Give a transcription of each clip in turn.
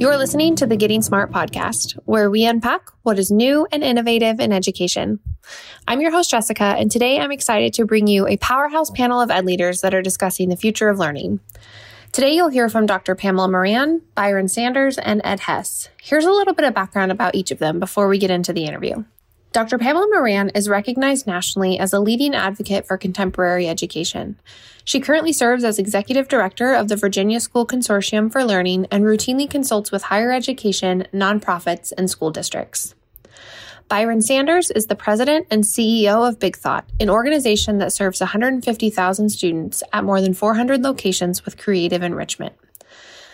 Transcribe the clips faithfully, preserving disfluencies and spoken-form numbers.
You're listening to the Getting Smart Podcast, where we unpack what is new and innovative in education. I'm your host, Jessica, and today I'm excited to bring you a powerhouse panel of ed leaders that are discussing the future of learning. Today, you'll hear from Doctor Pamela Moran, Byron Sanders, and Ed Hess. Here's a little bit of background about each of them before we get into the interview. Doctor Pamela Moran is recognized nationally as a leading advocate for contemporary education. She currently serves as executive director of the Virginia School Consortium for Learning and routinely consults with higher education, nonprofits, and school districts. Byron Sanders is the president and C E O of Big Thought, an organization that serves one hundred fifty thousand students at more than four hundred locations with creative enrichment.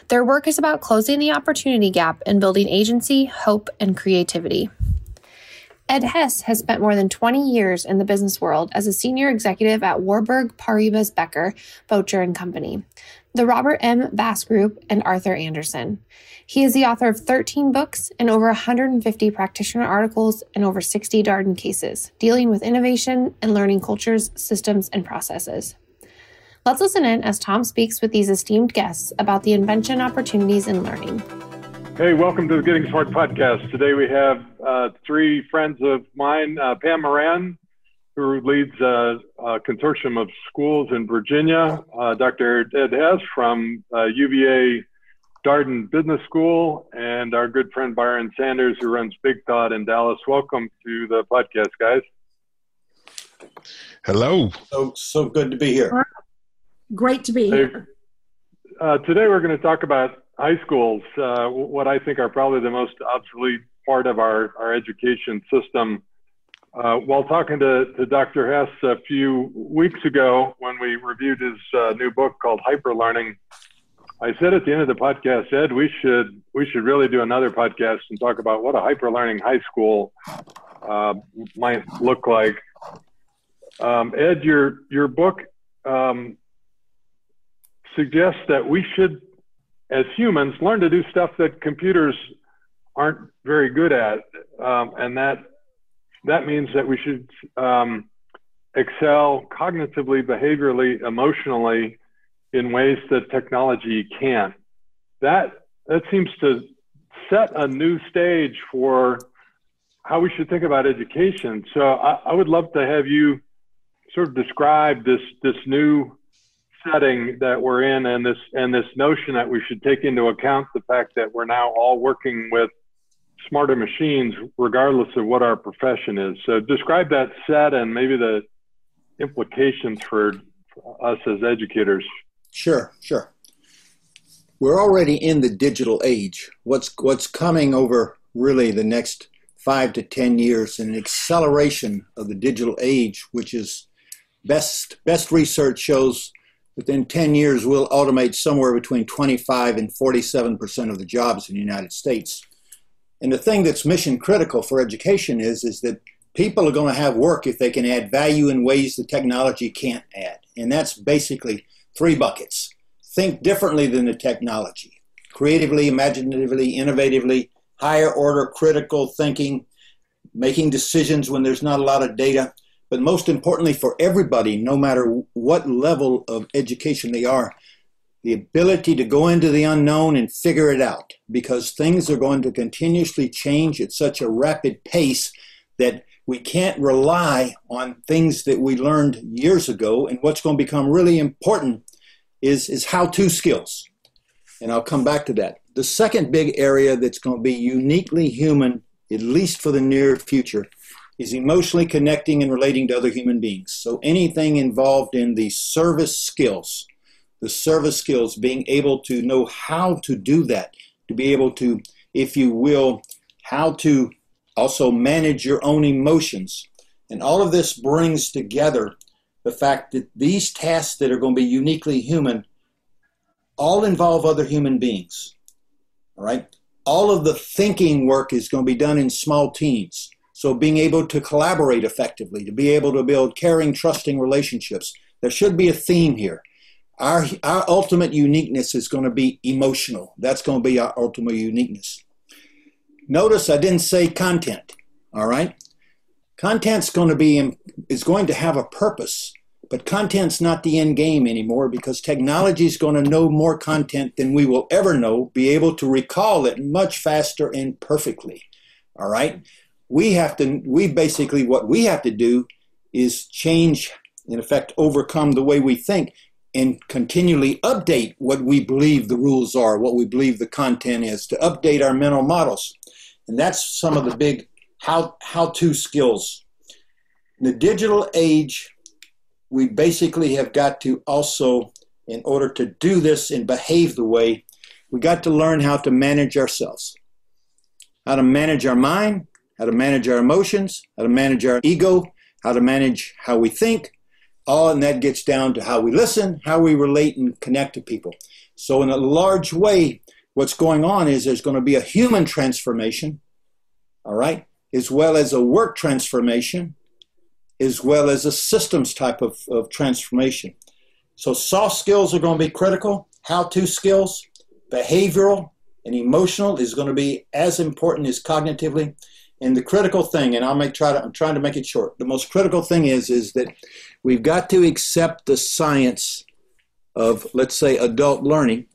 Their work is about closing the opportunity gap and building agency, hope, and creativity. Ed Hess has spent more than twenty years in the business world as a senior executive at Warburg Paribas Becker, Bocher and Company, the Robert M. Bass Group, and Arthur Andersen. He is the author of thirteen books and over one hundred fifty practitioner articles and over sixty Darden cases, dealing with innovation and learning cultures, systems, and processes. Let's listen in as Tom speaks with these esteemed guests about the invention opportunities in learning. Hey, welcome to the Getting Smart Podcast. Today we have uh, three friends of mine, uh, Pam Moran, who leads a, a consortium of schools in Virginia, uh, Doctor Ed Hess from uh, U V A Darden Business School, and our good friend Byron Sanders, who runs Big Thought in Dallas. Welcome to the podcast, guys. Hello. So, so good to be here. Great to be here. Hey, uh, today we're going to talk about high schools, uh, what I think are probably the most obsolete part of our, our education system. Uh, while talking to, to Doctor Hess a few weeks ago when we reviewed his uh, new book called Hyperlearning, I said at the end of the podcast, Ed, we should we should really do another podcast and talk about what a hyperlearning high school uh, might look like. Um, Ed, your your book um, suggests that we should, as humans, learn to do stuff that computers aren't very good at, um, and that that means that we should um, excel cognitively, behaviorally, emotionally in ways that technology can't. That that seems to set a new stage for how we should think about education. So I, I would love to have you sort of describe this this new setting that we're in, and this and this notion that we should take into account the fact that we're now all working with smarter machines, regardless of what our profession is. So describe that set and maybe the implications for us as educators. Sure, sure. We're already in the digital age. What's what's coming over really the next five to ten years, an acceleration of the digital age, which is best best research shows within ten years, we'll automate somewhere between twenty-five and forty-seven percent of the jobs in the United States. And the thing that's mission critical for education is, is that people are going to have work if they can add value in ways the technology can't add. And that's basically three buckets. Think differently than the technology. Creatively, imaginatively, innovatively, higher order critical thinking, making decisions when there's not a lot of data. But most importantly for everybody, no matter what level of education they are, the ability to go into the unknown and figure it out, because things are going to continuously change at such a rapid pace that we can't rely on things that we learned years ago. And what's going to become really important is, is how-to skills. And I'll come back to that. The second big area that's going to be uniquely human, at least for the near future, is emotionally connecting and relating to other human beings. So anything involved in the service skills, the service skills, being able to know how to do that, to be able to, if you will, how to also manage your own emotions. And all of this brings together the fact that these tasks that are going to be uniquely human all involve other human beings, all right? All of the thinking work is going to be done in small teams. So being able to collaborate effectively, to be able to build caring, trusting relationships. There should be a theme here. Our, our ultimate uniqueness is going to be emotional. That's going to be our ultimate uniqueness. Notice I didn't say content, all right? Content's going to be, is going to have a purpose. But content's not the end game anymore, because technology is going to know more content than we will ever know, be able to recall it much faster and perfectly. All right. We have to, we basically, what we have to do is change, in effect, overcome the way we think and continually update what we believe the rules are, what we believe the content is, to update our mental models. And that's some of the big how, how-to skills. In the digital age, we basically have got to also, in order to do this and behave the way, we got to learn how to manage ourselves, how to manage our mind, how to manage our emotions, how to manage our ego, how to manage how we think, all, and that gets down to how we listen, how we relate and connect to people. So in a large way, what's going on is there's going to be a human transformation, all right, as well as a work transformation, as well as a systems type of, of transformation. So soft skills are going to be critical, how-to skills, behavioral and emotional is going to be as important as cognitively. And the critical thing, and I'll make try to, I'm trying to make it short, the most critical thing is, is that we've got to accept the science of, let's say, adult learning,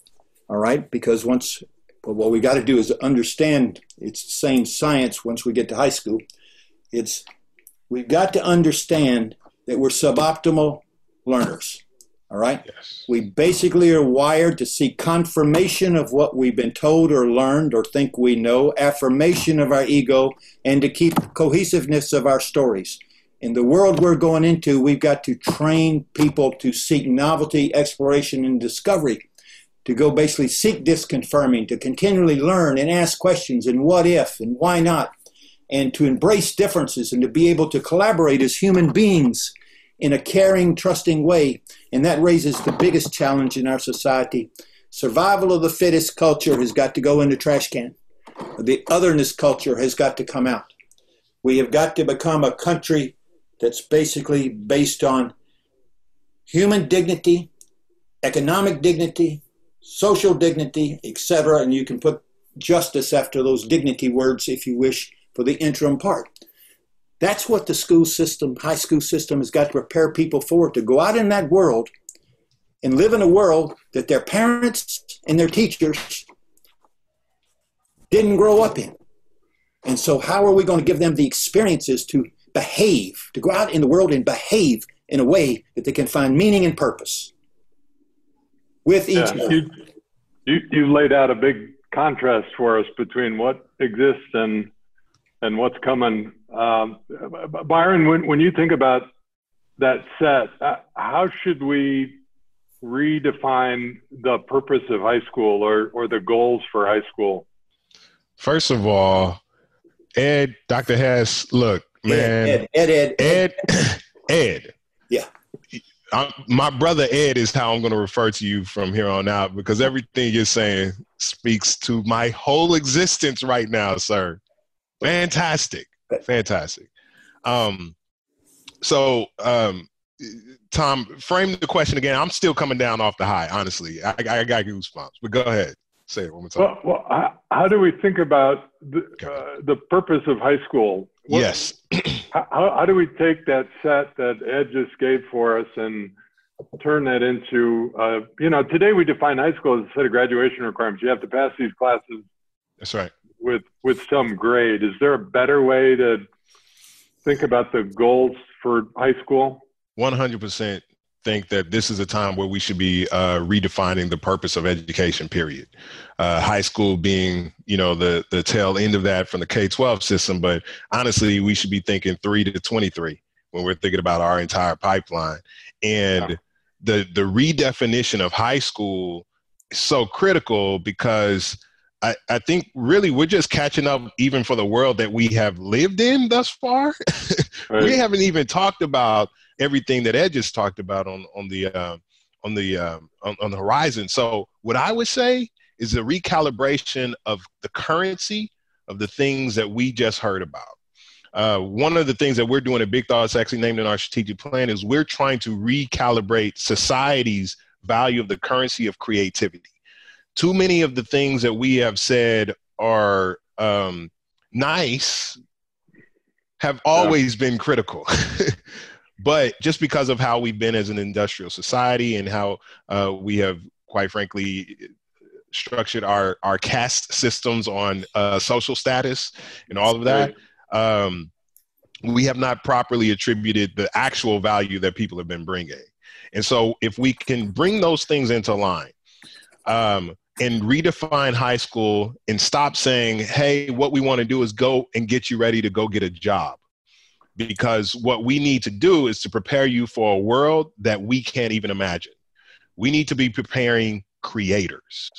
all right? Because once, well, what we got to do is understand it's the same science once we get to high school. It's, we've got to understand that we're suboptimal learners, all right? Yes. We basically are wired to seek confirmation of what we've been told or learned or think we know, affirmation of our ego, and to keep cohesiveness of our stories. In the world we're going into, we've got to train people to seek novelty, exploration, and discovery, to go basically seek disconfirming, to continually learn and ask questions and what if and why not, and to embrace differences and to be able to collaborate as human beings in a caring, trusting way. And that raises the biggest challenge in our society. Survival of the fittest culture has got to go in the trash can. The otherness culture has got to come out. We have got to become a country that's basically based on human dignity, economic dignity, social dignity, et cetera. And you can put justice after those dignity words if you wish for the interim part. That's what the school system, high school system, has got to prepare people for, to go out in that world and live in a world that their parents and their teachers didn't grow up in. And so how are we going to give them the experiences to behave, to go out in the world and behave in a way that they can find meaning and purpose with each yeah, other? You, you, you laid out a big contrast for us between what exists and and what's coming. Um, Byron, when, when you think about that set, uh, how should we redefine the purpose of high school or, or the goals for high school? First of all, Ed, Doctor Hess, look, man, Ed, Ed, Ed, Ed, Ed. Ed. Yeah. I'm, my brother Ed is how I'm going to refer to you from here on out, because everything you're saying speaks to my whole existence right now, sir. Fantastic. Fantastic. Um, so, um, Tom, frame the question again. I'm still coming down off the high, honestly. I, I got goosebumps, but go ahead. Say it one more time. Well, well how do we think about the, uh, the purpose of high school? What, yes. how, how do we take that set that Ed just gave for us and turn that into, uh, you know, today we define high school as a set of graduation requirements. You have to pass these classes. That's right. With with some grade. Is there a better way to think about the goals for high school? one hundred percent think that this is a time where we should be uh, redefining the purpose of education, period. Uh, high school being, you know, the, the tail end of that from the K twelve system. But honestly, we should be thinking three to twenty-three when we're thinking about our entire pipeline. And yeah. the, the redefinition of high school is so critical, because I, I think really we're just catching up even for the world that we have lived in thus far. Right. We haven't even talked about everything that Ed just talked about on, on the, uh, on the, um, on, on the horizon. So what I would say is the recalibration of the currency of the things that we just heard about. Uh, one of the things that we're doing at Big Thought, it's actually named in our strategic plan, is we're trying to recalibrate society's value of the currency of creativity. Too many of the things that we have said are um, nice have always yeah. been critical. But just because of how we've been as an industrial society and how uh, we have, quite frankly, structured our, our caste systems on uh, social status and all of that, um, we have not properly attributed the actual value that people have been bringing. And so if we can bring those things into line um, and redefine high school and stop saying, hey, what we want to do is go and get you ready to go get a job. Because what we need to do is to prepare you for a world that we can't even imagine. We need to be preparing creators.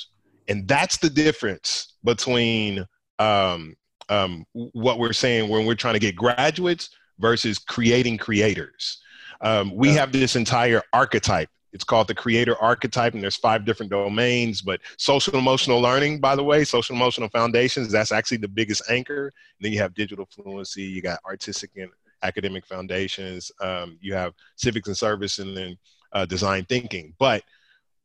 And that's the difference between um, um, what we're saying when we're trying to get graduates versus creating creators. Um, we have this entire archetype. It's called the creator archetype, and there's five different domains, but social emotional learning, by the way, social emotional foundations, that's actually the biggest anchor. And then you have digital fluency, you got artistic and academic foundations, um, you have civics and service, and then uh, design thinking. But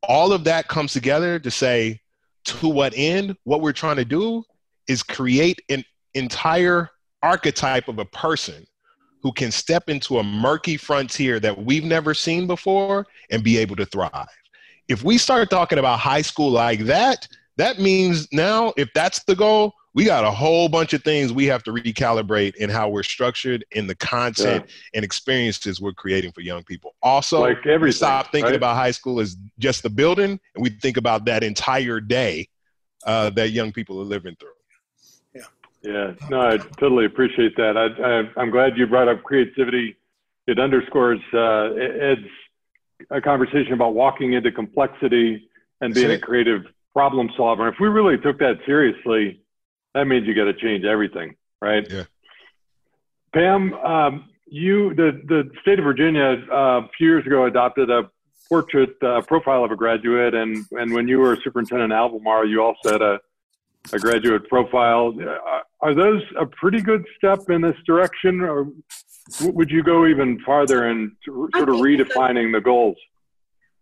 all of that comes together to say, to what end? What we're trying to do is create an entire archetype of a person who can step into a murky frontier that we've never seen before and be able to thrive. If we start talking about high school like that, that means now, if that's the goal, we got a whole bunch of things we have to recalibrate in how we're structured, in the content yeah. and experiences we're creating for young people. Also, like everything, we stop thinking right? about high school as just the building, and we think about that entire day uh, that young people are living through. Yeah, no, I totally appreciate that. I, I, I'm glad you brought up creativity. It underscores uh, Ed's a conversation about walking into complexity and being a creative problem solver. If we really took that seriously, that means you got to change everything, right? Yeah. Pam, um, you the the state of Virginia uh, a few years ago adopted a portrait uh, profile of a graduate, and and when you were Superintendent Albemarle, you also had a a graduate profile. Are those a pretty good step in this direction, or would you go even farther in sort of redefining the goals?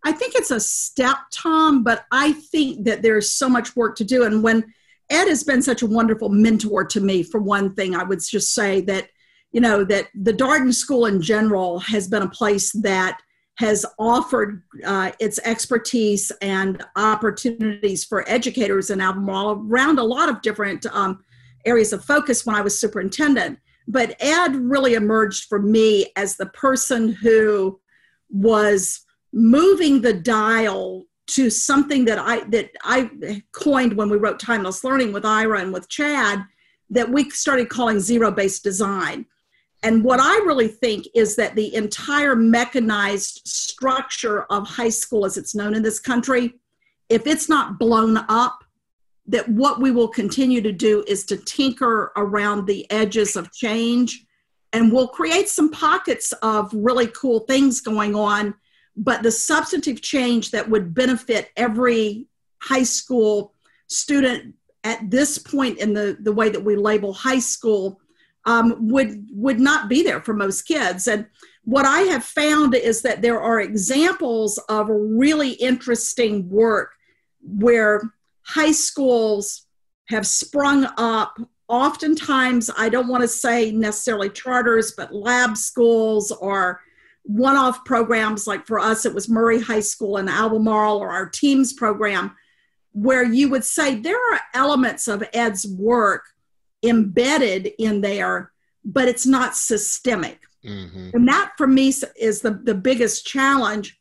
I think it's a step, Tom, but I think that there's so much work to do. And when Ed has been such a wonderful mentor to me, for one thing, I would just say that, you know, that the Darden School in general has been a place that has offered uh, its expertise and opportunities for educators in Albemarle around a lot of different um, areas of focus when I was superintendent. But Ed really emerged for me as the person who was moving the dial to something that I, that I coined when we wrote Timeless Learning with Ira and with Chad, that we started calling zero-based design. And what I really think is that the entire mechanized structure of high school, as it's known in this country, if it's not blown up, that what we will continue to do is to tinker around the edges of change, and we'll create some pockets of really cool things going on, but the substantive change that would benefit every high school student at this point in the, the way that we label high school Um, would would not be there for most kids. And what I have found is that there are examples of really interesting work where high schools have sprung up, oftentimes, I don't want to say necessarily charters, but lab schools or one-off programs. Like for us, it was Murray High School in Albemarle, or our Teams program, where you would say there are elements of Ed's work embedded in there, but it's not systemic. Mm-hmm. And that for me is the, the biggest challenge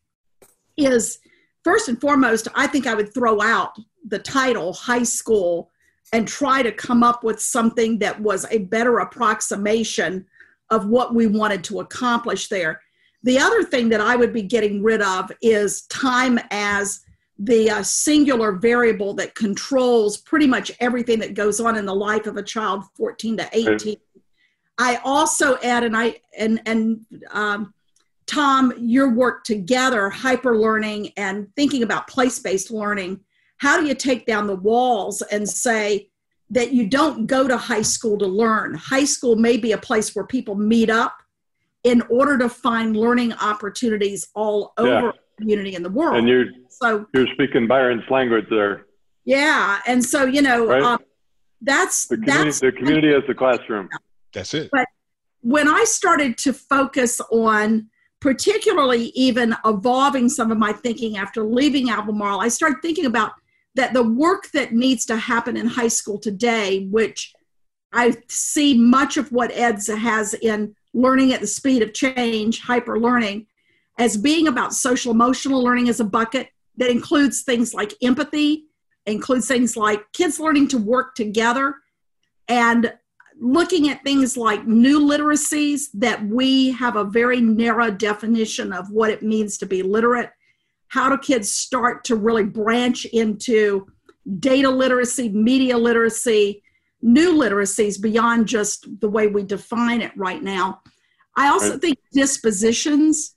is, first and foremost, I think I would throw out the title high school and try to come up with something that was a better approximation of what we wanted to accomplish there. The other thing that I would be getting rid of is time as the uh, singular variable that controls pretty much everything that goes on in the life of a child fourteen to eighteen. I also add, and I and and um, Tom, your work together, hyper learning and thinking about place-based learning, how do you take down the walls and say that you don't go to high school to learn? High school may be a place where people meet up in order to find learning opportunities all over yeah. community in the world. And you're, so, you're speaking Byron's language there. Yeah. And so, you know, right? um, that's the community, that's, the community as the classroom. That's it. But when I started to focus on particularly even evolving some of my thinking after leaving Albemarle, I started thinking about that the work that needs to happen in high school today, which I see much of what Ed's has in learning at the speed of change, hyper learning, as being about social emotional learning as a bucket that includes things like empathy, includes things like kids learning to work together, and looking at things like new literacies that we have a very narrow definition of what it means to be literate. How do kids start to really branch into data literacy, media literacy, new literacies beyond just the way we define it right now? I also right. think dispositions,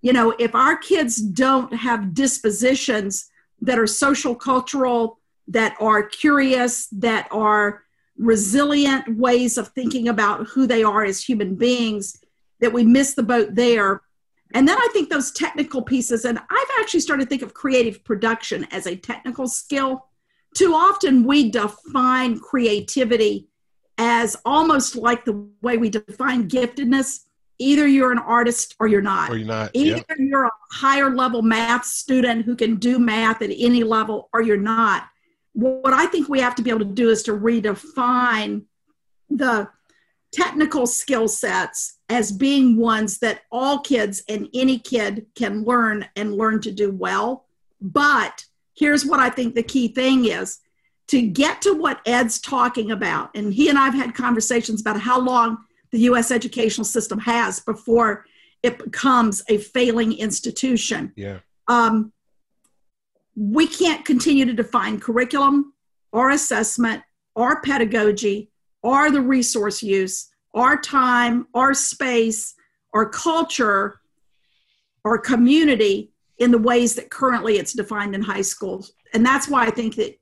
you know, if our kids don't have dispositions that are social, cultural, that are curious, that are resilient ways of thinking about who they are as human beings, that we miss the boat there. And then I think those technical pieces, and I've actually started to think of creative production as a technical skill. Too often we define creativity as almost like the way we define giftedness. Either you're an artist or you're not. Or you're not. Either yep. you're a higher level math student who can do math at any level or you're not. What I think we have to be able to do is to redefine the technical skill sets as being ones that all kids and any kid can learn and learn to do well. But here's what I think the key thing is. To get to what Ed's talking about, and he and I've had conversations about how long the U S educational system has before it becomes a failing institution. Yeah. Um, We can't continue to define curriculum or assessment or pedagogy or the resource use or time or space or culture or community in the ways that currently it's defined in high schools. And that's why I think that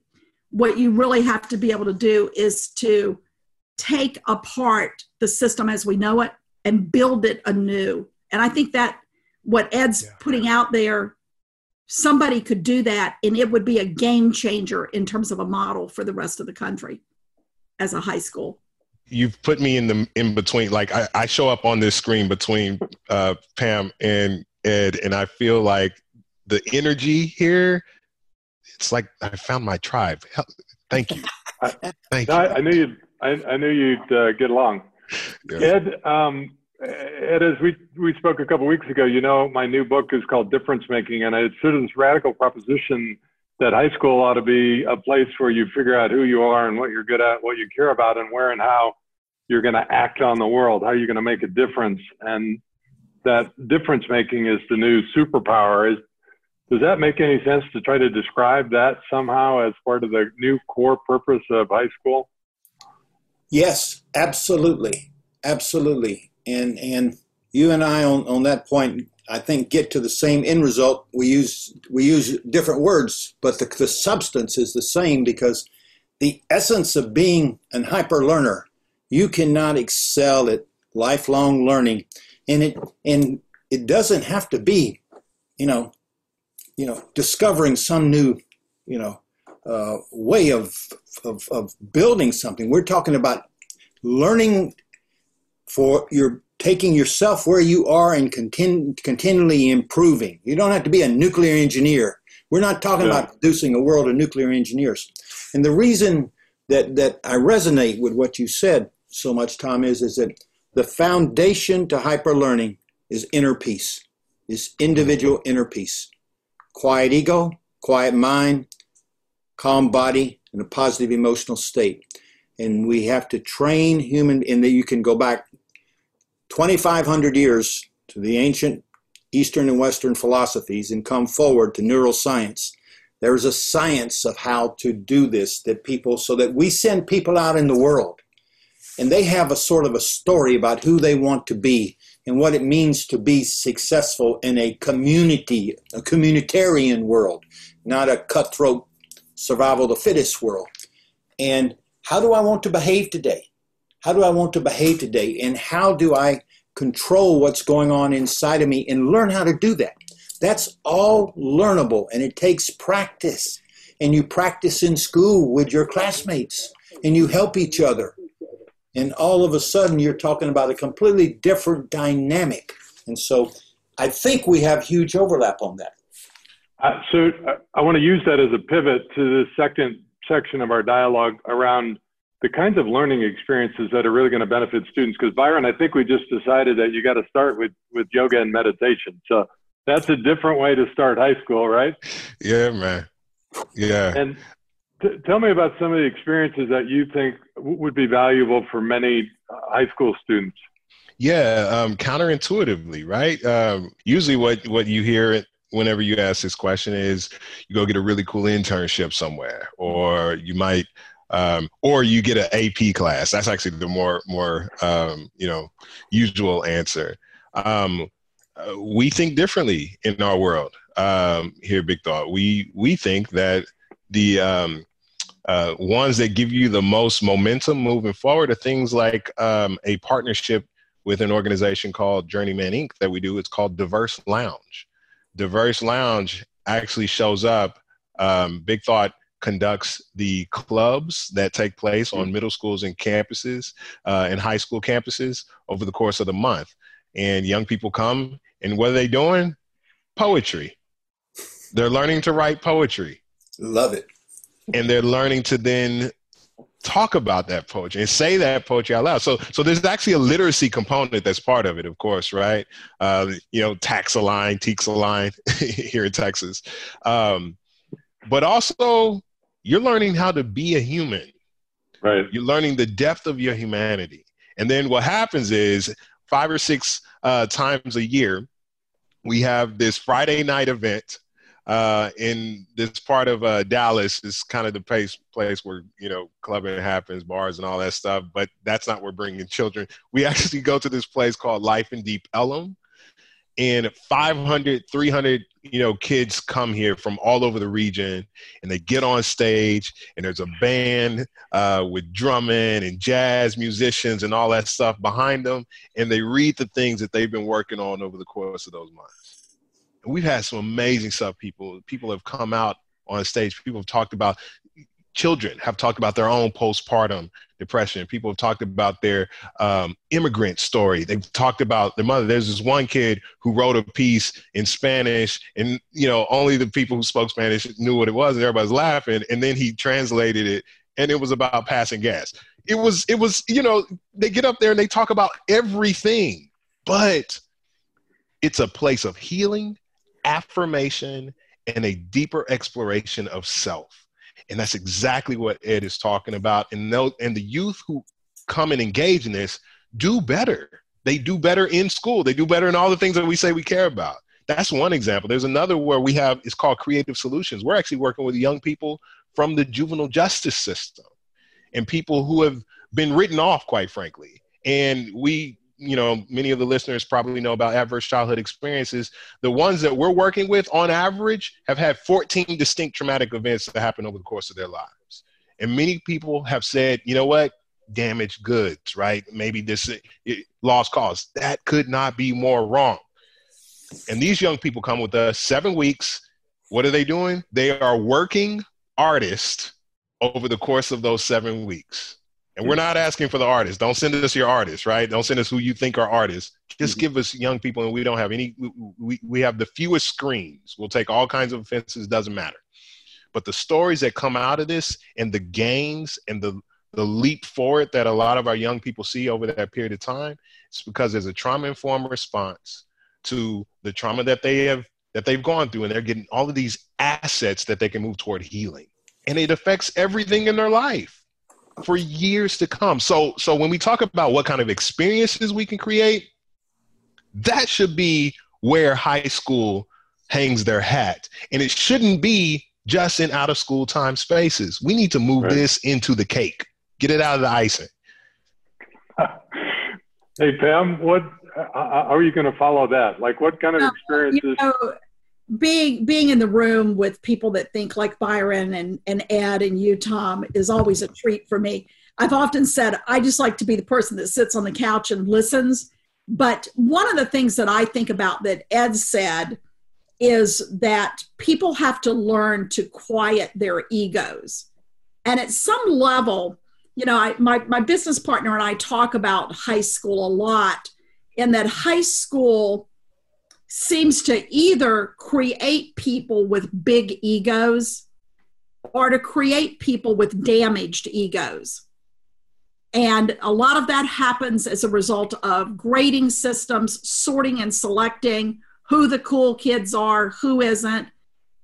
what you really have to be able to do is to take apart the system as we know it and build it anew. And I think that what Ed's yeah. putting out there, somebody could do that, and it would be a game changer in terms of a model for the rest of the country as a high school. You've put me in the in between. Like I, I show up on this screen between uh, Pam and Ed, and I feel like the energy here, it's like I found my tribe. Thank you. I, Thank no, you. I, I knew you'd, I, I knew you'd uh, get along. Yeah. Ed, um, Ed, as we, we spoke a couple weeks ago, you know, my new book is called Difference Making, and it's sort of this radical proposition that high school ought to be a place where you figure out who you are and what you're good at, what you care about, and where and how you're going to act on the world, how you're going to make a difference. And that difference making is the new superpower. Is, does that make any sense to try to describe that somehow as part of the new core purpose of high school? Yes, absolutely. Absolutely. And and you and I on, on that point, I think, get to the same end result. We use we use different words, but the, the substance is the same, because the essence of being an hyper learner, you cannot excel at lifelong learning, and it and it doesn't have to be, you know, you know, discovering some new, you know, uh, way of, of of building something. We're talking about learning. For you're taking yourself where you are and continu- continually improving. You don't have to be a nuclear engineer. We're not talking yeah. about producing a world of nuclear engineers. And the reason that, that I resonate with what you said so much, Tom, is, is that the foundation to hyperlearning is inner peace, is individual inner peace. Quiet ego, quiet mind, calm body, and a positive emotional state. And we have to train human, and that you can go back twenty-five hundred years to the ancient Eastern and Western philosophies and come forward to neuroscience. There is a science of how to do this, that people, so that we send people out in the world and they have a sort of a story about who they want to be and what it means to be successful in a community, a communitarian world, not a cutthroat survival of the fittest world. And how do I want to behave today? How do I want to behave today? And how do I control what's going on inside of me and learn how to do that? That's all learnable, and it takes practice. And you practice in school with your classmates, and you help each other. And all of a sudden, you're talking about a completely different dynamic. And so I think we have huge overlap on that. Uh, so I, I want to use that as a pivot to the second section of our dialogue around the kinds of learning experiences that are really going to benefit students. Because Byron, I think we just decided that you got to start with, with yoga and meditation. So that's a different way to start high school, right? Yeah, man. Yeah. And t- tell me about some of the experiences that you think w- would be valuable for many uh, high school students. Yeah, um, counterintuitively, right? Um, usually what, what you hear it, whenever you ask this question is you go get a really cool internship somewhere, or you might Um, or you get an A P class. That's actually the more, more um, you know, usual answer. Um, we think differently in our world um, here at Big Thought. We we think that the um, uh, ones that give you the most momentum moving forward are things like um, a partnership with an organization called Journeyman Incorporated that we do. It's called Diverse Lounge. Diverse Lounge actually shows up. Um, Big Thought conducts the clubs that take place on middle schools and campuses uh, and high school campuses over the course of the month. And young people come, and what are they doing? Poetry. They're learning to write poetry. Love it. And they're learning to then talk about that poetry and say that poetry out loud. So, so there's actually a literacy component that's part of it, of course, right? Uh, you know, tax align, teaks align here in Texas. Um, but also, you're learning how to be a human, right? You're learning the depth of your humanity. And then what happens is five or six uh, times a year, we have this Friday night event uh, in this part of uh, Dallas. It's kind of the place, place where, you know, clubbing happens, bars and all that stuff, but that's not where we're bringing children. We actually go to this place called Life in Deep Ellum, and five hundred, three hundred, you know, kids come here from all over the region, and they get on stage, and there's a band uh, with drumming and jazz musicians and all that stuff behind them. And they read the things that they've been working on over the course of those months. And we've had some amazing stuff. People, people have come out on stage. People have talked about, children have talked about their own postpartum depression. People have talked about their um, immigrant story. They've talked about their mother. There's this one kid who wrote a piece in Spanish, and, you know, only the people who spoke Spanish knew what it was, and everybody's laughing. And then he translated it, and it was about passing gas. It was, it was, you know, they get up there and they talk about everything, but it's a place of healing, affirmation, and a deeper exploration of self. And that's exactly what Ed is talking about. And those, and the youth who come and engage in this do better. They do better in school. They do better in all the things that we say we care about. That's one example. There's another where we have, it's called Creative Solutions. We're actually working with young people from the juvenile justice system and people who have been written off, quite frankly. And we, you know, many of the listeners probably know about adverse childhood experiences. The ones that we're working with on average have had fourteen distinct traumatic events that happen over the course of their lives. And many people have said, you know what, damaged goods, right? Maybe this it, lost cause. That could not be more wrong. And these young people come with us seven weeks. What are they doing? They are working artists over the course of those seven weeks. And we're not asking for the artists. Don't send us your artists, right? Don't send us who you think are artists. Just give us young people, and we don't have any, we, we have the fewest screens. We'll take all kinds of offenses, doesn't matter. But the stories that come out of this and the gains and the, the leap forward that a lot of our young people see over that period of time, it's because there's a trauma-informed response to the trauma that they have, that they've gone through, and they're getting all of these assets that they can move toward healing. And it affects everything in their life for years to come. So, so when we talk about what kind of experiences we can create, that should be where high school hangs their hat. And it shouldn't be just in out of school time spaces. We need to move right. this into the cake, get it out of the icing. Hey, Pam, what, uh, how are you going to follow that? Like what kind of uh, experiences? You know, Being being in the room with people that think like Byron and, and Ed and you, Tom, is always a treat for me. I've often said I just like to be the person that sits on the couch and listens. But one of the things that I think about that Ed said is that people have to learn to quiet their egos. And at some level, you know, I, my, my business partner and I talk about high school a lot, in that high school seems to either create people with big egos or to create people with damaged egos. And a lot of that happens as a result of grading systems, sorting and selecting who the cool kids are, who isn't,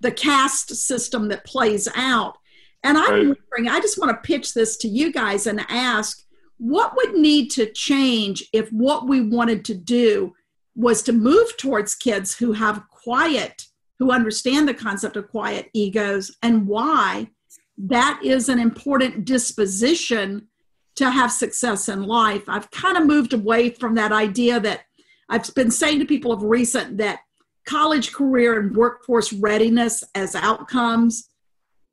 the caste system that plays out. And I'm right. wondering, I just want to pitch this to you guys and ask, what would need to change if what we wanted to do was to move towards kids who have quiet, who understand the concept of quiet egos, and why that is an important disposition to have success in life. I've kind of moved away from that idea that I've been saying to people of recent that college, career, and workforce readiness as outcomes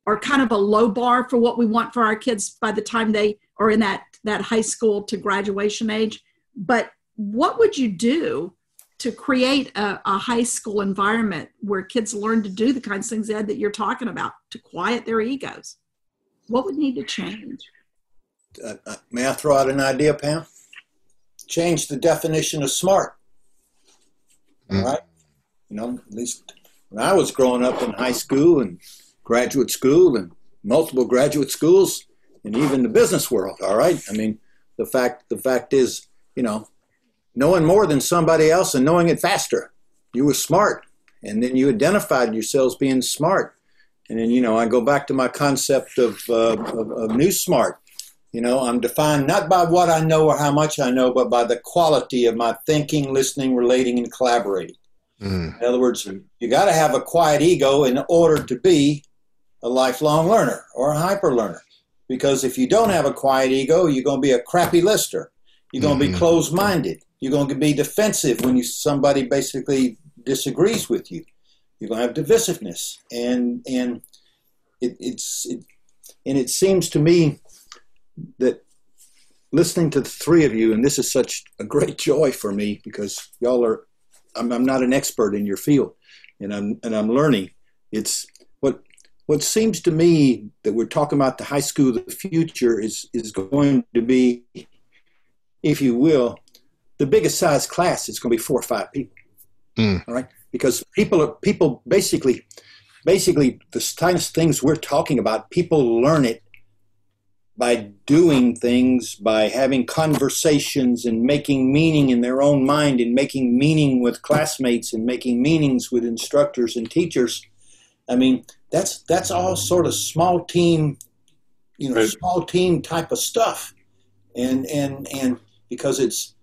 are kind of a low bar for what we want for our kids by the time they are in that, that high school to graduation age. But what would you do to create a, a high school environment where kids learn to do the kinds of things, Ed, that you're talking about, to quiet their egos? What would need to change? Uh, uh, may I throw out an idea, Pam? Change the definition of smart. Mm. All right? You know, at least when I was growing up in high school and graduate school and multiple graduate schools and even the business world, all right? I mean, the fact the fact is, you know, knowing more than somebody else and knowing it faster. You were smart, and then you identified yourselves being smart. And then, you know, I go back to my concept of, uh, of, of new smart. You know, I'm defined not by what I know or how much I know, but by the quality of my thinking, listening, relating, and collaborating. Mm. In other words, you got to have a quiet ego in order to be a lifelong learner or a hyper learner. Because if you don't have a quiet ego, you're going to be a crappy listener. You're going to be closed-minded. You're going to be defensive when you, somebody basically disagrees with you. You're going to have divisiveness. And and it, it's it, and it seems to me that listening to the three of you, and this is such a great joy for me because y'all are, I'm, I'm not an expert in your field, and I'm and I'm learning. It's what what seems to me that we're talking about the high school of the future is is going to be, if you will, the biggest size class is going to be four or five people, mm. all right? Because people are people basically, basically the kind of things we're talking about, people learn it by doing things, by having conversations and making meaning in their own mind and making meaning with classmates and making meanings with instructors and teachers. I mean, that's that's all sort of small team, you know, right. small team type of stuff, and and and because it's.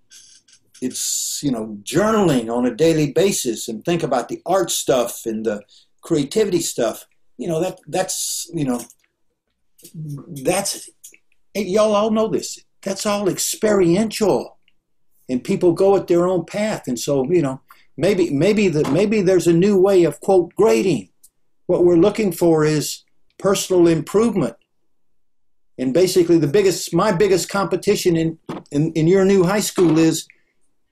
It's, you know, journaling on a daily basis and think about the art stuff and the creativity stuff. You know, that that's, you know, that's, y'all all know this. That's all experiential. And people go at their own path. And so, you know, maybe maybe the, maybe there's a new way of, quote, grading. What we're looking for is personal improvement. And basically the biggest, my biggest competition in, in, in your new high school is,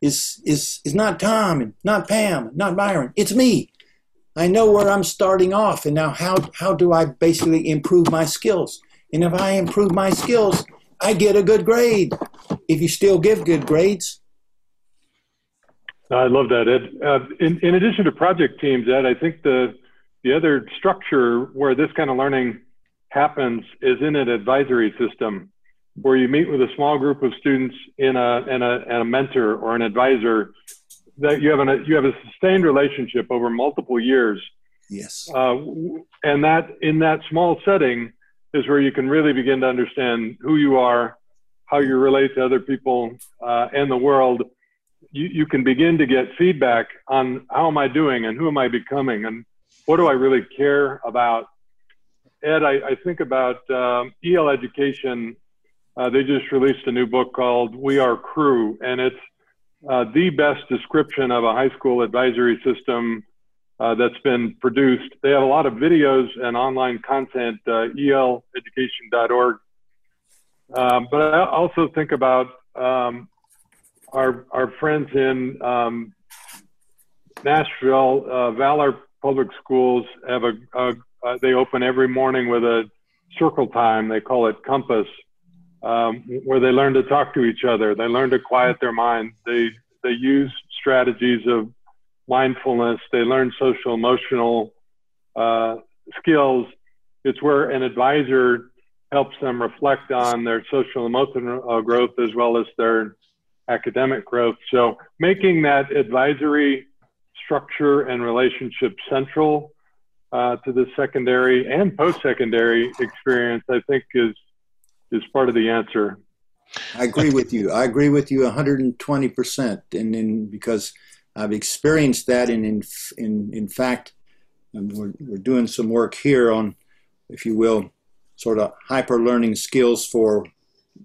Is is is not Tom and not Pam, not Byron. It's me. I know where I'm starting off, and now how how do I basically improve my skills? And if I improve my skills, I get a good grade. If you still give good grades. I love that, Ed. Uh, in in addition to project teams, Ed, I think the the other structure where this kind of learning happens is in an advisory system, where you meet with a small group of students in a, in a, in a mentor or an advisor that you have an, you have a sustained relationship over multiple years. Yes. Uh, and that in that small setting is where you can really begin to understand who you are, how you relate to other people uh, and the world. You, you can begin to get feedback on how am I doing and who am I becoming and what do I really care about? Ed, I, I think about um, E L Education. Uh, they just released a new book called We Are Crew, and it's uh, the best description of a high school advisory system uh, that's been produced. They have a lot of videos and online content, uh, E L education dot org. Um, but I also think about um, our, our friends in um, Nashville, uh, Valor Public Schools, have a, a uh, they open every morning with a circle time. They call it Compass. Um, where they learn to talk to each other. They learn to quiet their mind. They, they use strategies of mindfulness, they learn social emotional uh, skills. It's where an advisor helps them reflect on their social emotional uh, growth as well as their academic growth. So making that advisory structure and relationship central uh, to the secondary and post-secondary experience, I think is is part of the answer. I agree with you. I agree with you one hundred twenty percent. And then because I've experienced that, and in in in fact, and we're we're doing some work here on, if you will, sort of hyper learning skills for,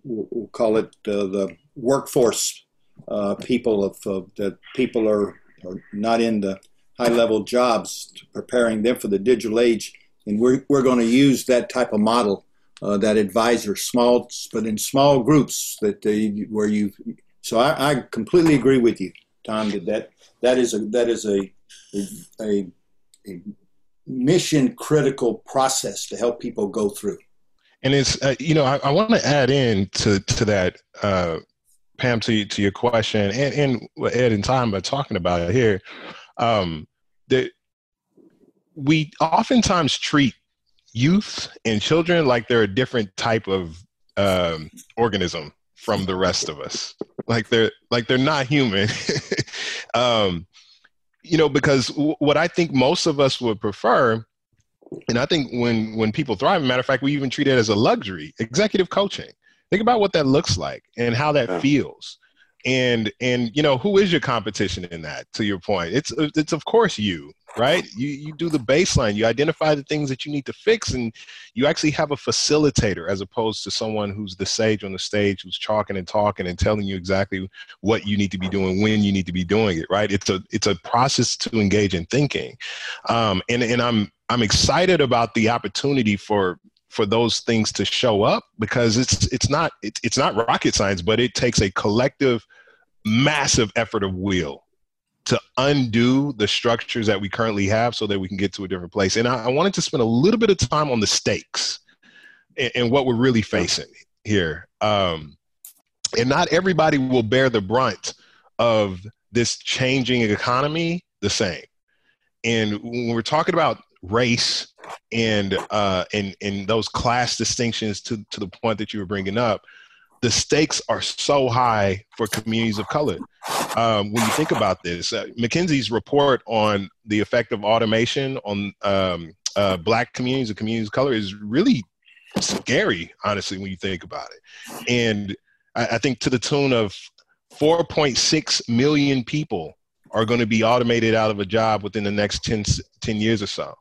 we'll call it uh, the workforce uh, people of uh, that people are, are not in the high level jobs, preparing them for the digital age, and we're we're going to use that type of model, uh, that advisor small, but in small groups that they, where you. So I, I completely agree with you, Tom. That that is a that is a a, a mission critical process to help people go through. And it's, uh, you know, I, I want to add in to, to that, uh, Pam, to, to your question and, and what Ed and Tom are talking about here, um, that we oftentimes treat youth and children like they're a different type of um, organism from the rest of us. Like they're, like they're not human. um, you know, because w- what I think most of us would prefer, and I think when, when people thrive, matter of fact, we even treat it as a luxury. Executive coaching. Think about what that looks like and how that yeah. feels. And, and, you know, who is your competition in that, to your point? It's, it's of course you, right? You, you do the baseline, you identify the things that you need to fix, and you actually have a facilitator as opposed to someone who's the sage on the stage, who's chalking and talking and telling you exactly what you need to be doing, when you need to be doing it, right? It's a, it's a process to engage in thinking. Um, and, and I'm, I'm excited about the opportunity for, for those things to show up, because it's, it's not, it's, it's not rocket science, but it takes a collective massive effort of will to undo the structures that we currently have so that we can get to a different place. And I, I wanted to spend a little bit of time on the stakes and, and what we're really facing here. Um, and not everybody will bear the brunt of this changing economy the same. And when we're talking about race and uh, and and those class distinctions, to to the point that you were bringing up, the stakes are so high for communities of color. Um, when you think about this, uh, McKinsey's report on the effect of automation on um, uh, Black communities and communities of color is really scary, honestly, when you think about it. And I, I think to the tune of four point six million people are going to be automated out of a job within the next ten years or so.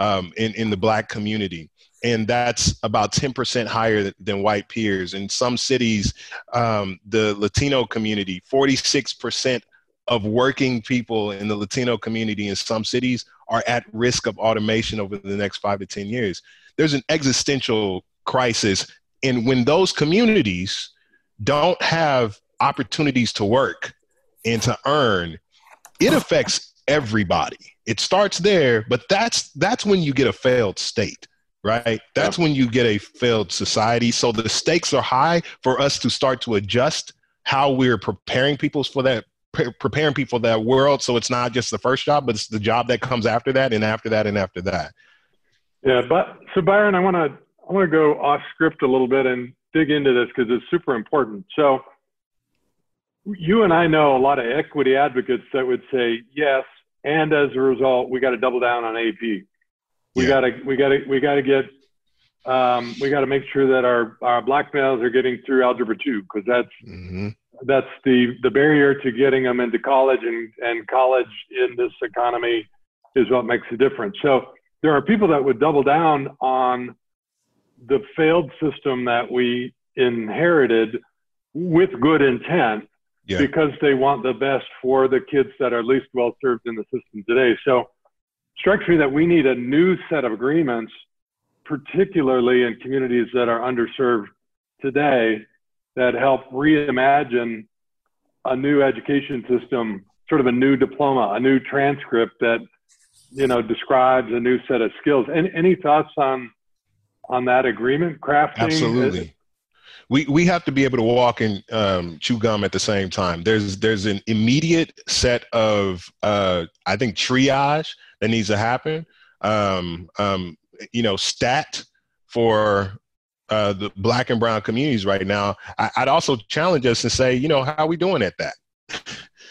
Um, in, in the Black community. And that's about ten percent higher th- than white peers. In some cities, um, the Latino community, forty-six percent of working people in the Latino community in some cities are at risk of automation over the next five to ten years. There's an existential crisis. And when those communities don't have opportunities to work and to earn, it affects everybody. It starts there, but that's that's when you get a failed state, right? That's when you get a failed society. So the stakes are high for us to start to adjust how we're preparing people for that, pre- preparing people for that world. So it's not just the first job, but it's the job that comes after that, and after that, and after that. Yeah, but so Byron, I want to I want to go off script a little bit and dig into this because it's super important. So you and I know a lot of equity advocates that would say yes. And as a result, we got to double down on A P. We yeah. got to, we got to, we got to get, um, we got to make sure that our, our Black males are getting through algebra two, because that's mm-hmm. that's the, the barrier to getting them into college, and, and college in this economy is what makes the difference. So there are people that would double down on the failed system that we inherited with good intent. Yeah. Because they want the best for the kids that are least well served in the system today. So it strikes me that we need a new set of agreements, particularly in communities that are underserved today, that help reimagine a new education system, sort of a new diploma, a new transcript that, you know, describes a new set of skills. And any thoughts on on that agreement crafting? Absolutely. we, we have to be able to walk and um, chew gum at the same time. There's, there's an immediate set of, uh, I think, triage that needs to happen. Um, um, you know, stat for uh, the Black and brown communities right now. I, I'd also challenge us and say, you know, how are we doing at that?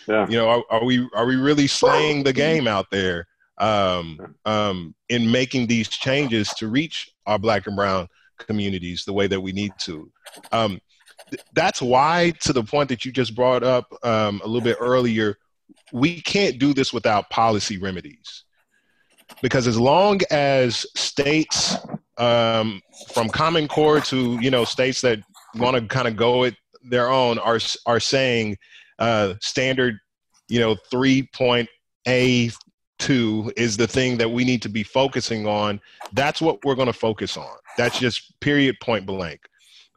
Yeah. You know, are, are we are we really slaying the game out there um, um, in making these changes to reach our Black and brown communities the way that we need to? Um, th- that's why, to the point that you just brought up um, a little bit earlier, we can't do this without policy remedies. Because as long as states, um, from Common Core to, you know, states that want to kind of go it their own, are are saying uh, standard, you know, three point A two is the thing that we need to be focusing on. That's what we're going to focus on. That's just period, point blank.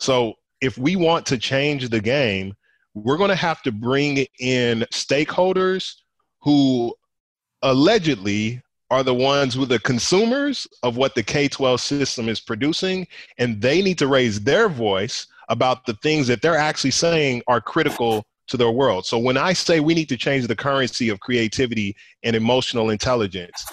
So if we want to change the game, we're going to have to bring in stakeholders who allegedly are the ones who are the consumers of what the K twelve system is producing, and they need to raise their voice about the things that they're actually saying are critical to their world. So when I say we need to change the currency of creativity and emotional intelligence,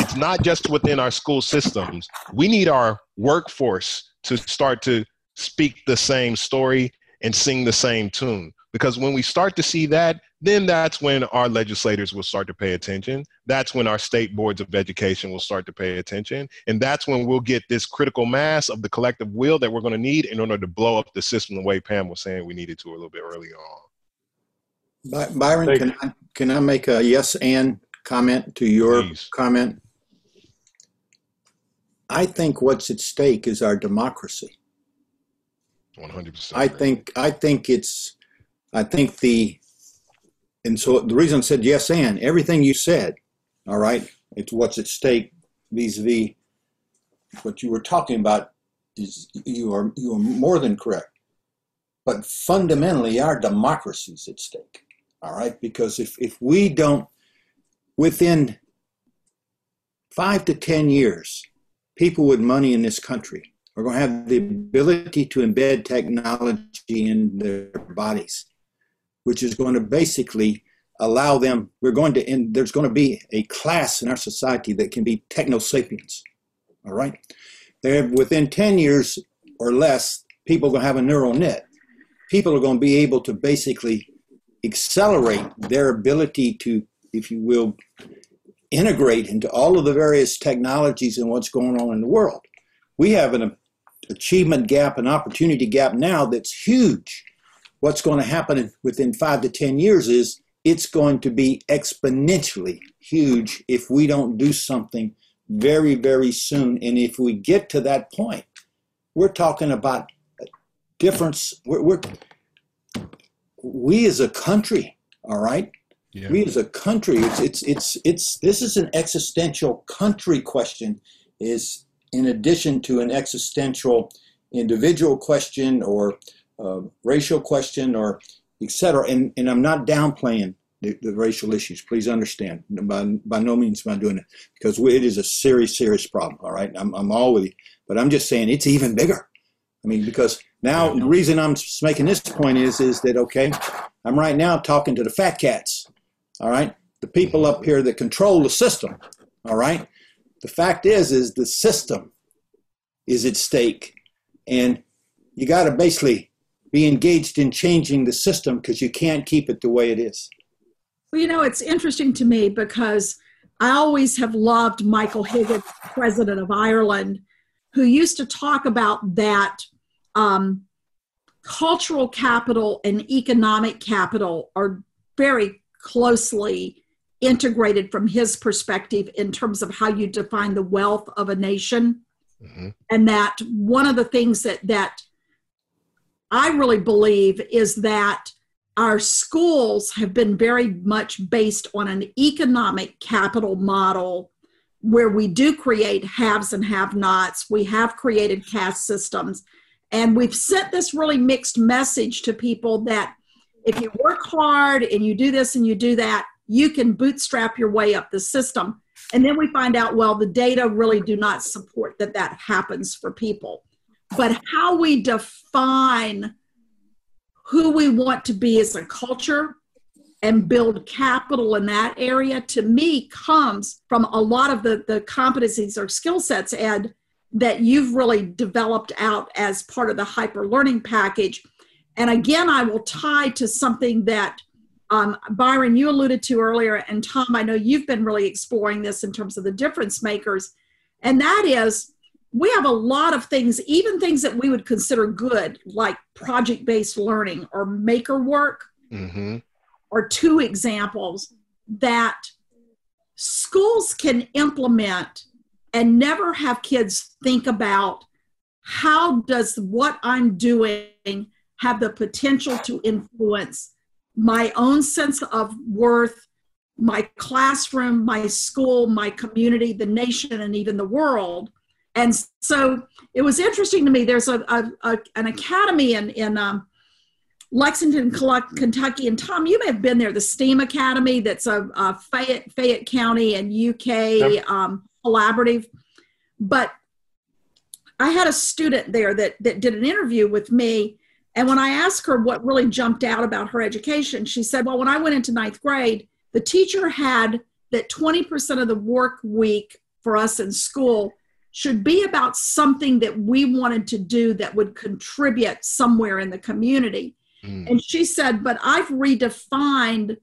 it's not just within our school systems. We need our workforce to start to speak the same story and sing the same tune. Because when we start to see that, then that's when our legislators will start to pay attention. That's when our state boards of education will start to pay attention. And that's when we'll get this critical mass of the collective will that we're going to need in order to blow up the system the way Pam was saying we needed to a little bit earlier on. By- Byron, can I, can I make a yes and comment to your Please. comment? I think what's at stake is our democracy. one hundred percent. I think, I think it's... I think the, and so the reason I said yes and, everything you said, all right, it's what's at stake vis-a-vis what you were talking about is you are you are more than correct. But fundamentally, our democracy is at stake, all right? Because if, if we don't, within five to ten years, people with money in this country are going to have the ability to embed technology in their bodies, which is going to basically allow them, we're going to, and there's going to be a class in our society that can be techno-sapiens, all right? They're, within ten years or less, people are going to have a neural net. People are going to be able to basically accelerate their ability to, if you will, integrate into all of the various technologies and what's going on in the world. We have an achievement gap, an opportunity gap now that's huge. What's going to happen within five to ten years is it's going to be exponentially huge if we don't do something very, very soon. And if we get to that point, we're talking about difference. We're, we're we as a country, all right? Yeah. We as a country, it's, it's, it's, it's, this is an existential country question, is in addition to an existential individual question or Uh, racial question or et cetera. And, and I'm not downplaying the, the racial issues. Please understand. By, by no means am I doing it, because we, it is a serious, serious problem. All right. I'm, I'm all with you, but I'm just saying it's even bigger. I mean, because now the reason I'm making this point is, is that, okay, I'm right now talking to the fat cats. All right. The people up here that control the system. All right. The fact is, is the system is at stake, and you got to basically be engaged in changing the system, because you can't keep it the way it is. Well, you know, it's interesting to me because I always have loved Michael Higgins, president of Ireland, who used to talk about that um, cultural capital and economic capital are very closely integrated from his perspective in terms of how you define the wealth of a nation. Mm-hmm. And that one of the things that that I really believe is that our schools have been very much based on an economic capital model where we do create haves and have-nots. We have created caste systems. And we've sent this really mixed message to people that if you work hard and you do this and you do that, you can bootstrap your way up the system. And then we find out, well, the data really do not support that that happens for people. but how we define who we want to be as a culture and build capital in that area, to me, comes from a lot of the, the competencies or skill sets, Ed, that you've really developed out as part of the hyper learning package. And again, I will tie to something that um, Byron, you alluded to earlier, and Tom, I know you've been really exploring this in terms of the difference makers. And that is, we have a lot of things, even things that we would consider good, like project-based learning or maker work, mm-hmm. or two examples that schools can implement and never have kids think about, how does what I'm doing have the potential to influence my own sense of worth, my classroom, my school, my community, the nation, and even the world. And so it was interesting to me. There's a, a, a an academy in, in um, Lexington, Kentucky, and Tom, you may have been there, the STEAM Academy, that's a, a Fayette, Fayette County and U K yep. um, collaborative. But I had a student there that, that did an interview with me, and when I asked her what really jumped out about her education, she said, well, when I went into ninth grade, the teacher had that twenty percent of the work week for us in school should be about something that we wanted to do that would contribute somewhere in the community. Mm. And she said, but I've redefined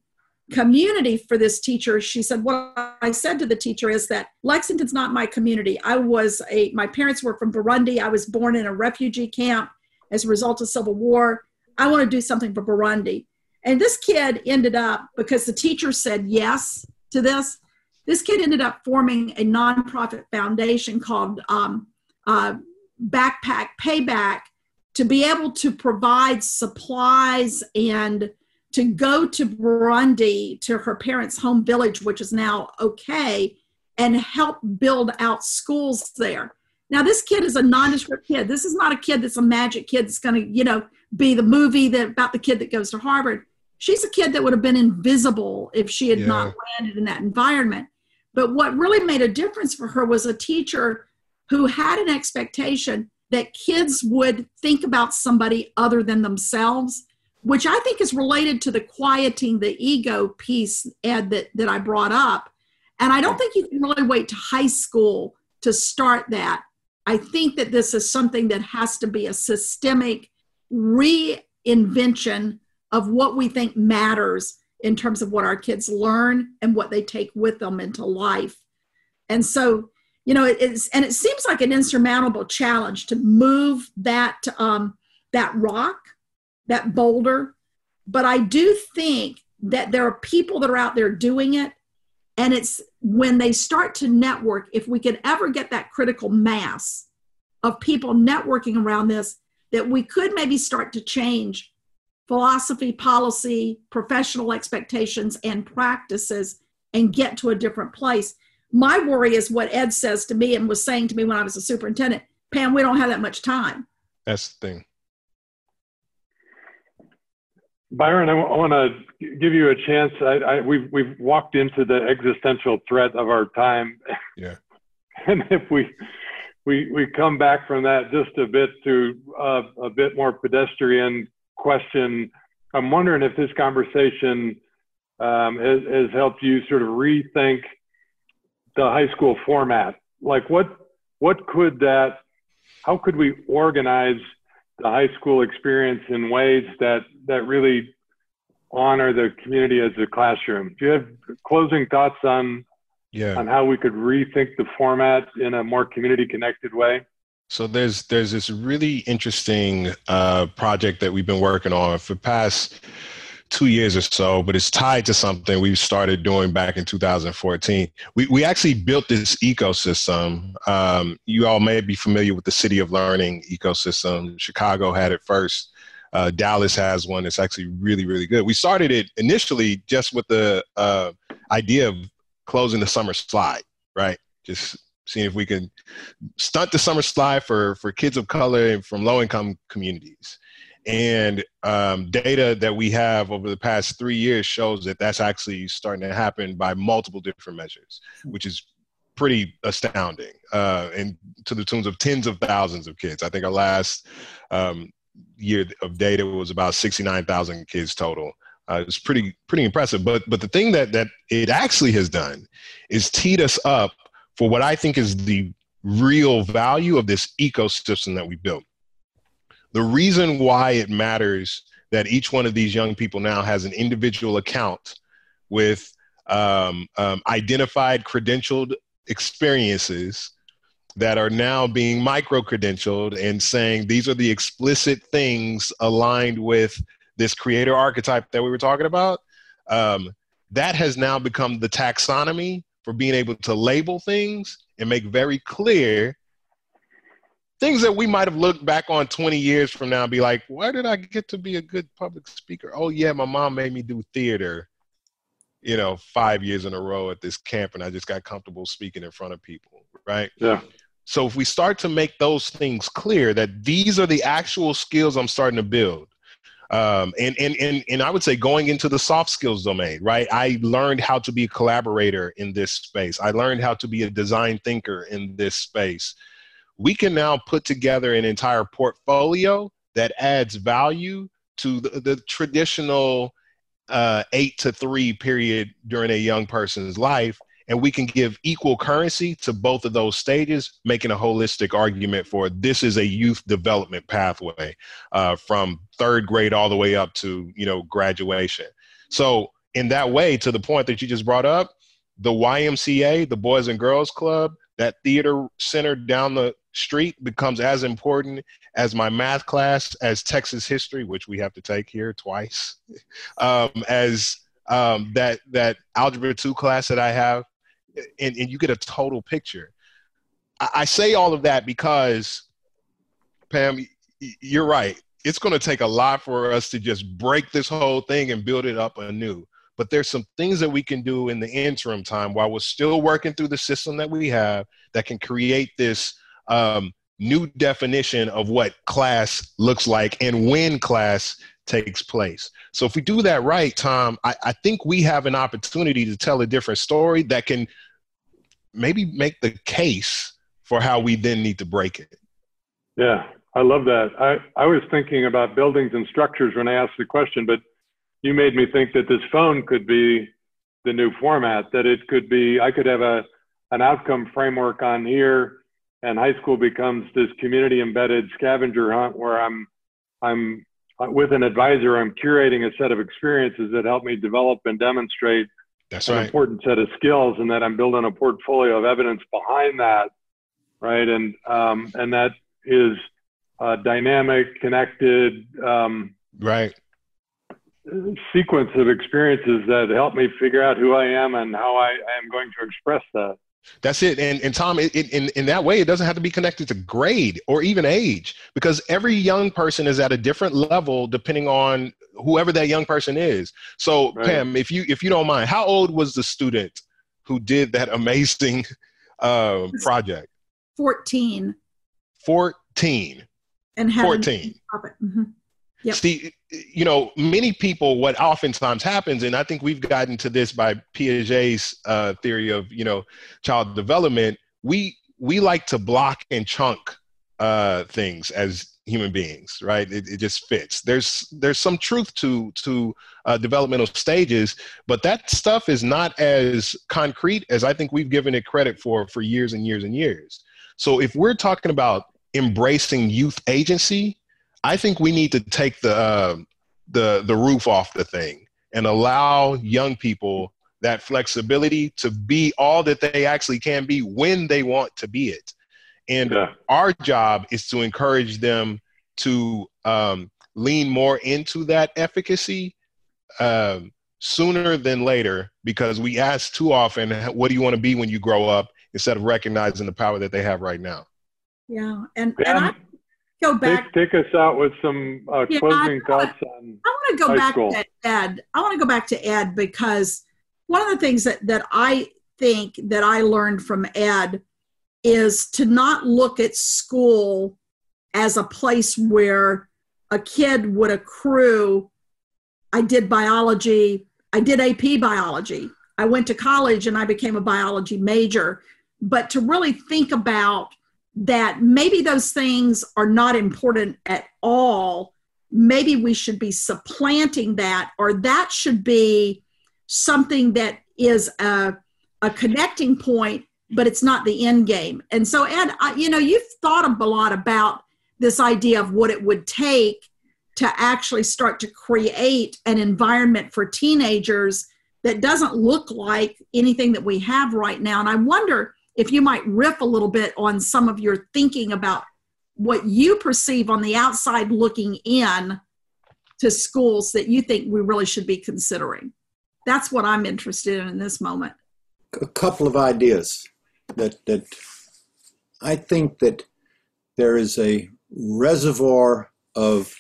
community for this teacher. She said, what I said to the teacher is that Lexington's not my community. I was a, my parents were from Burundi. I was born in a refugee camp as a result of civil war. I want to do something for Burundi. And this kid ended up, because the teacher said yes to this, this kid ended up forming a nonprofit foundation called um, uh, Backpack Payback to be able to provide supplies and to go to Burundi, to her parents' home village, which is now okay, and help build out schools there. Now, this kid is a nondescript kid. This is not a kid that's a magic kid that's going to, you know, be the movie that about the kid that goes to Harvard. She's a kid that would have been invisible if she had yeah. not landed in that environment. But what really made a difference for her was a teacher who had an expectation that kids would think about somebody other than themselves, which I think is related to the quieting the ego piece, Ed, that, that I brought up. And I don't think you can really wait to high school to start that. I think that this is something that has to be a systemic reinvention of what we think matters in terms of what our kids learn and what they take with them into life. And so, you know, it's, and it seems like an insurmountable challenge to move that, um, that rock, that boulder. But I do think that there are people that are out there doing it. And it's when they start to network, if we could ever get that critical mass of people networking around this, that we could maybe start to change philosophy, policy, professional expectations, and practices and get to a different place. My worry is what Ed says to me and was saying to me when I was a superintendent, Pam, we don't have that much time. That's the thing. Byron, I, w- I want to give you a chance. I, I, we've, we've walked into the existential threat of our time. Yeah. And if we, we, we come back from that just a bit to uh, a bit more pedestrian question, I'm wondering if this conversation um, has, has helped you sort of rethink the high school format. Like what, what could that, how could we organize the high school experience in ways that, that really honor the community as a classroom? Do you have closing thoughts on, yeah. on how we could rethink the format in a more community connected way? So there's, there's this really interesting uh, project that we've been working on for the past two years or so, but it's tied to something we started doing back in two thousand fourteen. We we actually built this ecosystem. Um, you all may be familiar with the City of Learning ecosystem. Chicago had it first. Uh, Dallas has one that's actually really, really good. We started it initially just with the uh, idea of closing the summer slide, right? Just seeing if we can stunt the summer slide for, for kids of color and from low-income communities. And um, data that we have over the past three years shows that that's actually starting to happen by multiple different measures, which is pretty astounding, uh, and to the tunes of tens of thousands of kids. I think our last um, year of data was about sixty-nine thousand kids total. Uh, it's pretty pretty impressive. But but the thing that that it actually has done is teed us up for what I think is the real value of this ecosystem that we built. The reason why it matters that each one of these young people now has an individual account with um, um, identified credentialed experiences that are now being micro-credentialed and saying these are the explicit things aligned with this creator archetype that we were talking about, um, that has now become the taxonomy for being able to label things and make very clear things that we might have looked back on twenty years from now and be like, why did I get to be a good public speaker? Oh yeah, my mom made me do theater, you know, five years in a row at this camp, and I just got comfortable speaking in front of people, right? Yeah. So if we start to make those things clear, that these are the actual skills I'm starting to build. Um, and, and, and, and I would say going into the soft skills domain, right? I learned how to be a collaborator in this space. I learned how to be a design thinker in this space. We can now put together an entire portfolio that adds value to the, the traditional uh, eight to three period during a young person's life. And we can give equal currency to both of those stages, making a holistic argument for this is a youth development pathway uh, from third grade all the way up to, you know, graduation. So in that way, to the point that you just brought up, the Y M C A, the Boys and Girls Club, that theater center down the street becomes as important as my math class, as Texas history, which we have to take here twice, um, as um, that, that Algebra two class that I have. And, and you get a total picture. I, I say all of that because, Pam, you're right. It's going to take a lot for us to just break this whole thing and build it up anew. But there's some things that we can do in the interim time while we're still working through the system that we have that can create this um, new definition of what class looks like and when class takes place. So if we do that right, Tom, I, I think we have an opportunity to tell a different story that can maybe make the case for how we then need to break it. Yeah, I love that. I, I was thinking about buildings and structures when I asked the question, but you made me think that this phone could be the new format, that it could be, I could have a an outcome framework on here, and high school becomes this community embedded scavenger hunt where I'm, I'm, with an advisor, I'm curating a set of experiences that help me develop and demonstrate That's an right. important set of skills, and that I'm building a portfolio of evidence behind that, right? And um, and that is uh, dynamic, connected, um, right? sequence of experiences that help me figure out who I am and how I, I am going to express that. That's it. And, and Tom, it, it, in, in that way, it doesn't have to be connected to grade or even age, because every young person is at a different level depending on whoever that young person is. So, right. Pam, if you if you don't mind, how old was the student who did that amazing uh, project? fourteen. fourteen. And fourteen. Mm-hmm. Yep. See, you know, many people, what oftentimes happens, and I think we've gotten to this by Piaget's uh, theory of, you know, child development, we we like to block and chunk uh, things as human beings, right? It, it just fits. There's there's some truth to, to uh, developmental stages, but that stuff is not as concrete as I think we've given it credit for for years and years and years. So if we're talking about embracing youth agency, I think we need to take the, uh, the, the roof off the thing and allow young people that flexibility to be all that they actually can be when they want to be it. And yeah. our job is to encourage them to um, lean more into that efficacy um, sooner than later, because we ask too often, what do you want to be when you grow up, instead of recognizing the power that they have right now. Yeah. And, yeah. and I Go back. Take, take us out with some uh, yeah, closing I, thoughts on I want to go back school. to Ed. I want to go back to Ed, because one of the things that, that I think that I learned from Ed is to not look at school as a place where a kid would accrue, I did biology, I did A P biology, I went to college and I became a biology major. but to really think about that maybe those things are not important at all. Maybe we should be supplanting that, or that should be something that is a, a connecting point, but it's not the end game. And so, Ed, I, you know, you've thought a lot about this idea of what it would take to actually start to create an environment for teenagers that doesn't look like anything that we have right now. And I wonder if you might riff a little bit on some of your thinking about what you perceive on the outside looking in to schools that you think we really should be considering. That's what I'm interested in in this moment. A couple of ideas that, that I think that there is a reservoir of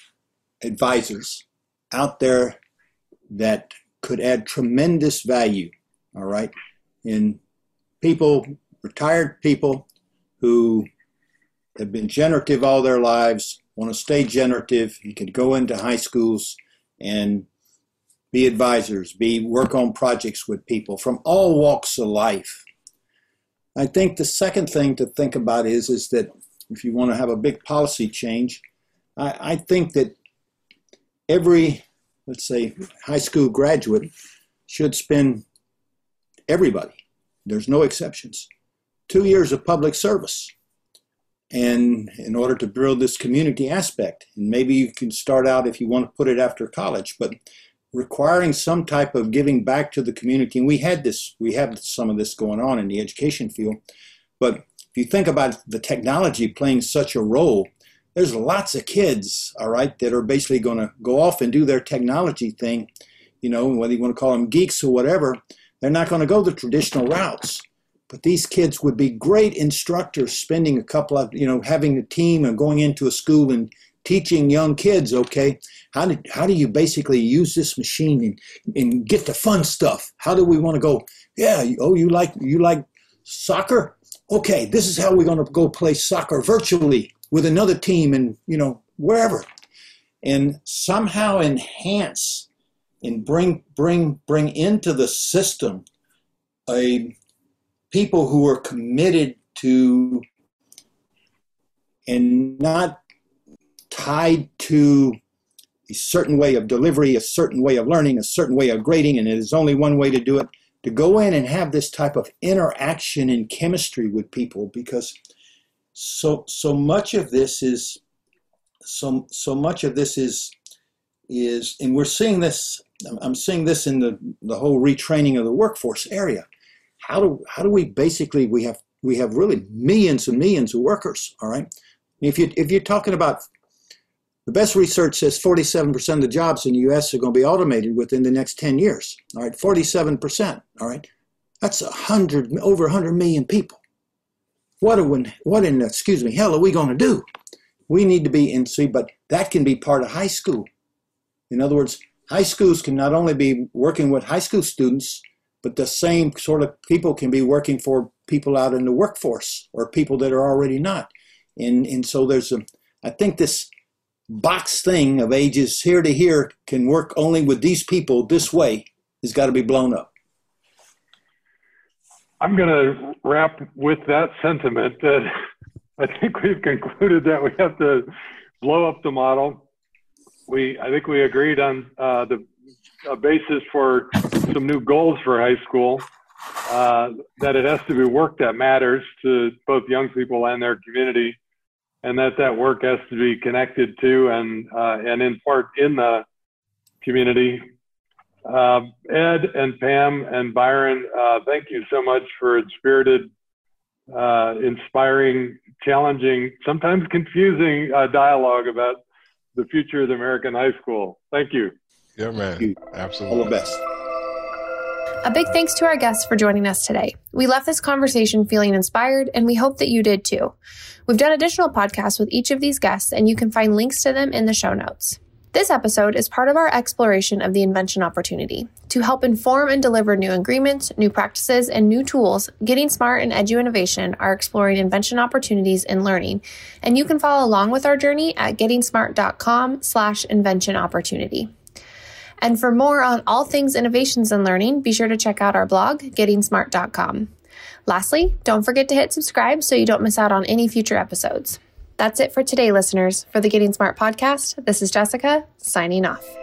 advisors out there that could add tremendous value, all right, in people, retired people who have been generative all their lives, want to stay generative. You could go into high schools and be advisors, be work on projects with people from all walks of life. I think the second thing to think about is, is that if you want to have a big policy change, I, I think that every, let's say, high school graduate should spend, everybody, there's no exceptions, two years of public service. And in order to build this community aspect, and maybe you can start out if you want to put it after college, but requiring some type of giving back to the community. And we had this, we have some of this going on in the education field. But if you think about the technology playing such a role, there's lots of kids, all right, that are basically going to go off and do their technology thing, you know, whether you want to call them geeks or whatever. They're not going to go the traditional routes. But these kids would be great instructors, spending a couple of, you know, having a team and going into a school and teaching young kids, okay, how do, how do you basically use this machine and, and get the fun stuff? How do we want to go? Yeah, oh, you like you like soccer? Okay, this is how we're going to go play soccer virtually with another team and, you know, wherever. And somehow enhance and bring bring bring into the system a people who are committed to and not tied to a certain way of delivery, a certain way of learning, a certain way of grading, and there's only one way to do it, to go in and have this type of interaction and chemistry with people, because so so much of this is so so much of this is is and we're seeing this I'm seeing this in the, the whole retraining of the workforce area. How do how do we basically we have we have really millions and millions of workers, all right? If you if you're talking about the best research says forty-seven percent of the jobs in the U S are going to be automated within the next ten years. All right, forty-seven percent. All right, that's a hundred over one hundred million people. What are we, what in excuse me hell are we going to do? We need to be in see, but that can be part of high school. In other words, high schools can not only be working with high school students, but the same sort of people can be working for people out in the workforce or people that are already not. And and so there's a I think this. box thing of ages here to here can work only with these people this way has got to be blown up. I'm going to wrap with that sentiment that I think we've concluded that we have to blow up the model. We, I think we agreed on uh, the a basis for some new goals for high school, uh, that it has to be work that matters to both young people and their community. And that that work has to be connected to and uh, and in part in the community. Uh, Ed and Pam and Byron, uh, thank you so much for a spirited, uh, inspiring, challenging, sometimes confusing uh, dialogue about the future of the American high school. Thank you. Yeah, man. Thank you. Absolutely. All the best. A big thanks to our guests for joining us today. We left this conversation feeling inspired, and we hope that you did too. We've done additional podcasts with each of these guests, and you can find links to them in the show notes. This episode is part of our exploration of the invention opportunity. To help inform and deliver new agreements, new practices, and new tools, Getting Smart and Edu Innovation are exploring invention opportunities in learning, and you can follow along with our journey at getting smart dot com slash invention opportunity. And for more on all things innovations and learning, be sure to check out our blog, getting smart dot com. Lastly, don't forget to hit subscribe so you don't miss out on any future episodes. That's it for today, listeners. For the Getting Smart Podcast, this is Jessica signing off.